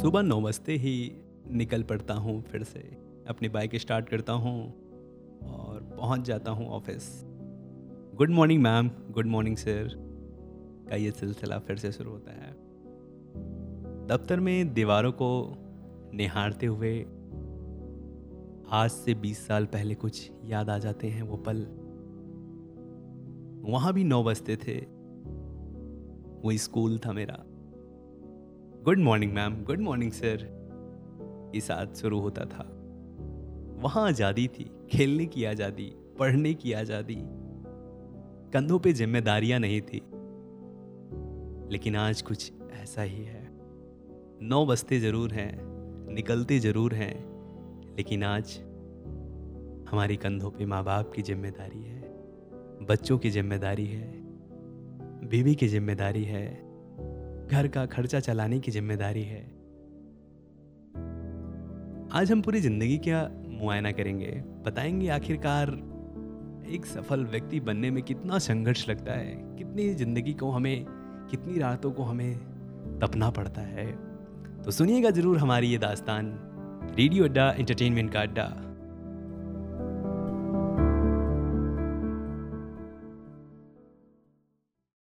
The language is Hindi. सुबह 9 बजते ही निकल पड़ता हूँ, फिर से अपनी बाइक स्टार्ट करता हूँ और पहुँच जाता हूँ office. Good morning ma'am, good morning sir का ये सिलसिला फिर से शुरू होता है। दफ्तर में दीवारों को निहारते हुए आज से 20 साल पहले कुछ याद आ जाते हैं वो पल। वहाँ भी 9 बजते थे, वो स्कूल था मेरा। Good morning ma'am, good morning sir के साथ शुरू होता था। वहाँ आज़ादी थी, खेलने की आज़ादी, पढ़ने की आज़ादी, कंधों पे जिम्मेदारियाँ नहीं थी। लेकिन आज कुछ ऐसा ही है। 9 बजते ज़रूर हैं, निकलते ज़रूर हैं, लेकिन आज हमारी कंधों पे माँ बाप की जिम्मेदारी है, बच्चों की जिम्मेदारी है, बीवी की जिम्मेदारी है, घर का खर्चा चलाने की जिम्मेदारी है। आज हम पूरी ज़िंदगी का मुआयना करेंगे, बताएंगे आखिरकार एक सफल व्यक्ति बनने में कितना संघर्ष लगता है, कितनी ज़िंदगी को हमें, कितनी रातों को हमें तपना पड़ता है। तो सुनिएगा ज़रूर हमारी ये दास्तान, रेडियो अड्डा, एंटरटेनमेंट का अड्डा।